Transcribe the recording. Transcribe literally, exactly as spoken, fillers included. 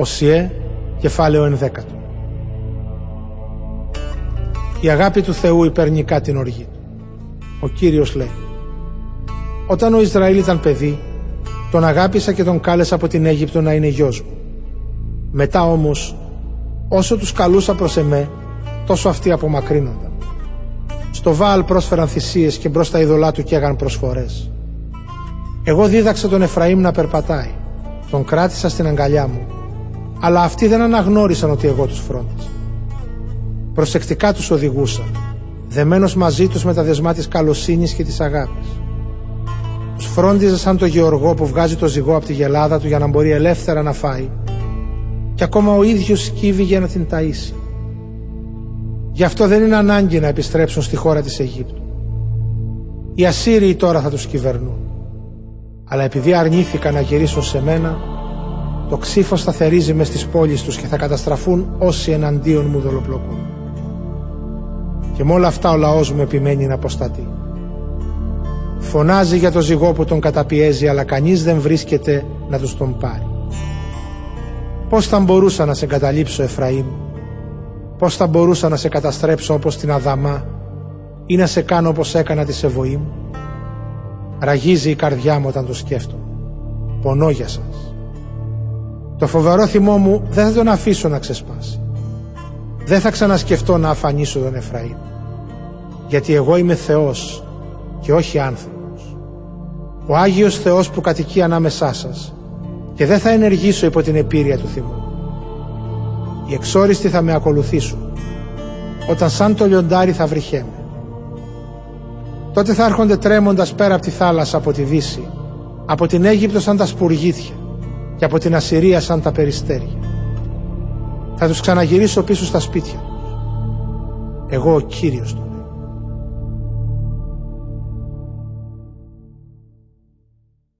Ωσιέ, κεφάλαιο ενδέκατο. Η αγάπη του Θεού υπερνικά την οργή του. Ο Κύριος λέει: «Όταν ο Ισραήλ ήταν παιδί, τον αγάπησα και τον κάλεσα από την Αίγυπτο να είναι γιος μου. Μετά όμως, όσο τους καλούσα προς εμέ, τόσο αυτοί απομακρύνονταν. Στο Βάαλ πρόσφεραν θυσίες και μπρος τα ειδωλά του καίγαν προσφορές. Εγώ δίδαξα τον Εφραήμ να περπατάει, τον κράτησα στην αγκαλιά μου, αλλά αυτοί δεν αναγνώρισαν ότι εγώ τους φρόντισα. Προσεκτικά τους οδηγούσα, δεμένος μαζί τους με τα δεσμά της καλοσύνης και της αγάπης. Τους φρόντιζα σαν το γεωργό που βγάζει το ζυγό από τη γελάδα του για να μπορεί ελεύθερα να φάει, και ακόμα ο ίδιος σκύβει για να την ταΐσει. Γι' αυτό δεν είναι ανάγκη να επιστρέψουν στη χώρα της Αιγύπτου. Οι Ασύριοι τώρα θα τους κυβερνούν. Αλλά επειδή αρνήθηκαν να γυρίσουν σε μένα, το ξύφος θα θερίζει μες στις πόλεις τους και θα καταστραφούν όσοι εναντίον μου δολοπλοκούν. Και με όλα αυτά ο λαός μου επιμένει να αποστατεί. Φωνάζει για το ζυγό που τον καταπιέζει, αλλά κανείς δεν βρίσκεται να τους τον πάρει. Πώς θα μπορούσα να σε εγκαταλείψω, Εφραήμ, πώς θα μπορούσα να σε καταστρέψω όπως την Αδαμά ή να σε κάνω όπως έκανα τη Σεβοήμ. Ραγίζει η καρδιά μου όταν το σκέφτομαι. Πονώ για σας. Το φοβερό θυμό μου δεν θα τον αφήσω να ξεσπάσει. Δεν θα ξανασκεφτώ να αφανίσω τον Εφραήμ. Γιατί εγώ είμαι Θεός και όχι άνθρωπος. Ο Άγιος Θεός που κατοικεί ανάμεσά σας, και δεν θα ενεργήσω υπό την επίρρεια του θυμού. Οι εξόριστοι θα με ακολουθήσουν, όταν σαν το λιοντάρι θα βρυχέμαι. Τότε θα έρχονται τρέμοντας πέρα από τη θάλασσα, από τη δύση, από την Αίγυπτο σαν τα σπουργίτια και από την Ασσυρία σαν τα περιστέρια. Θα τους ξαναγυρίσω πίσω στα σπίτια τους. Εγώ ο Κύριος του.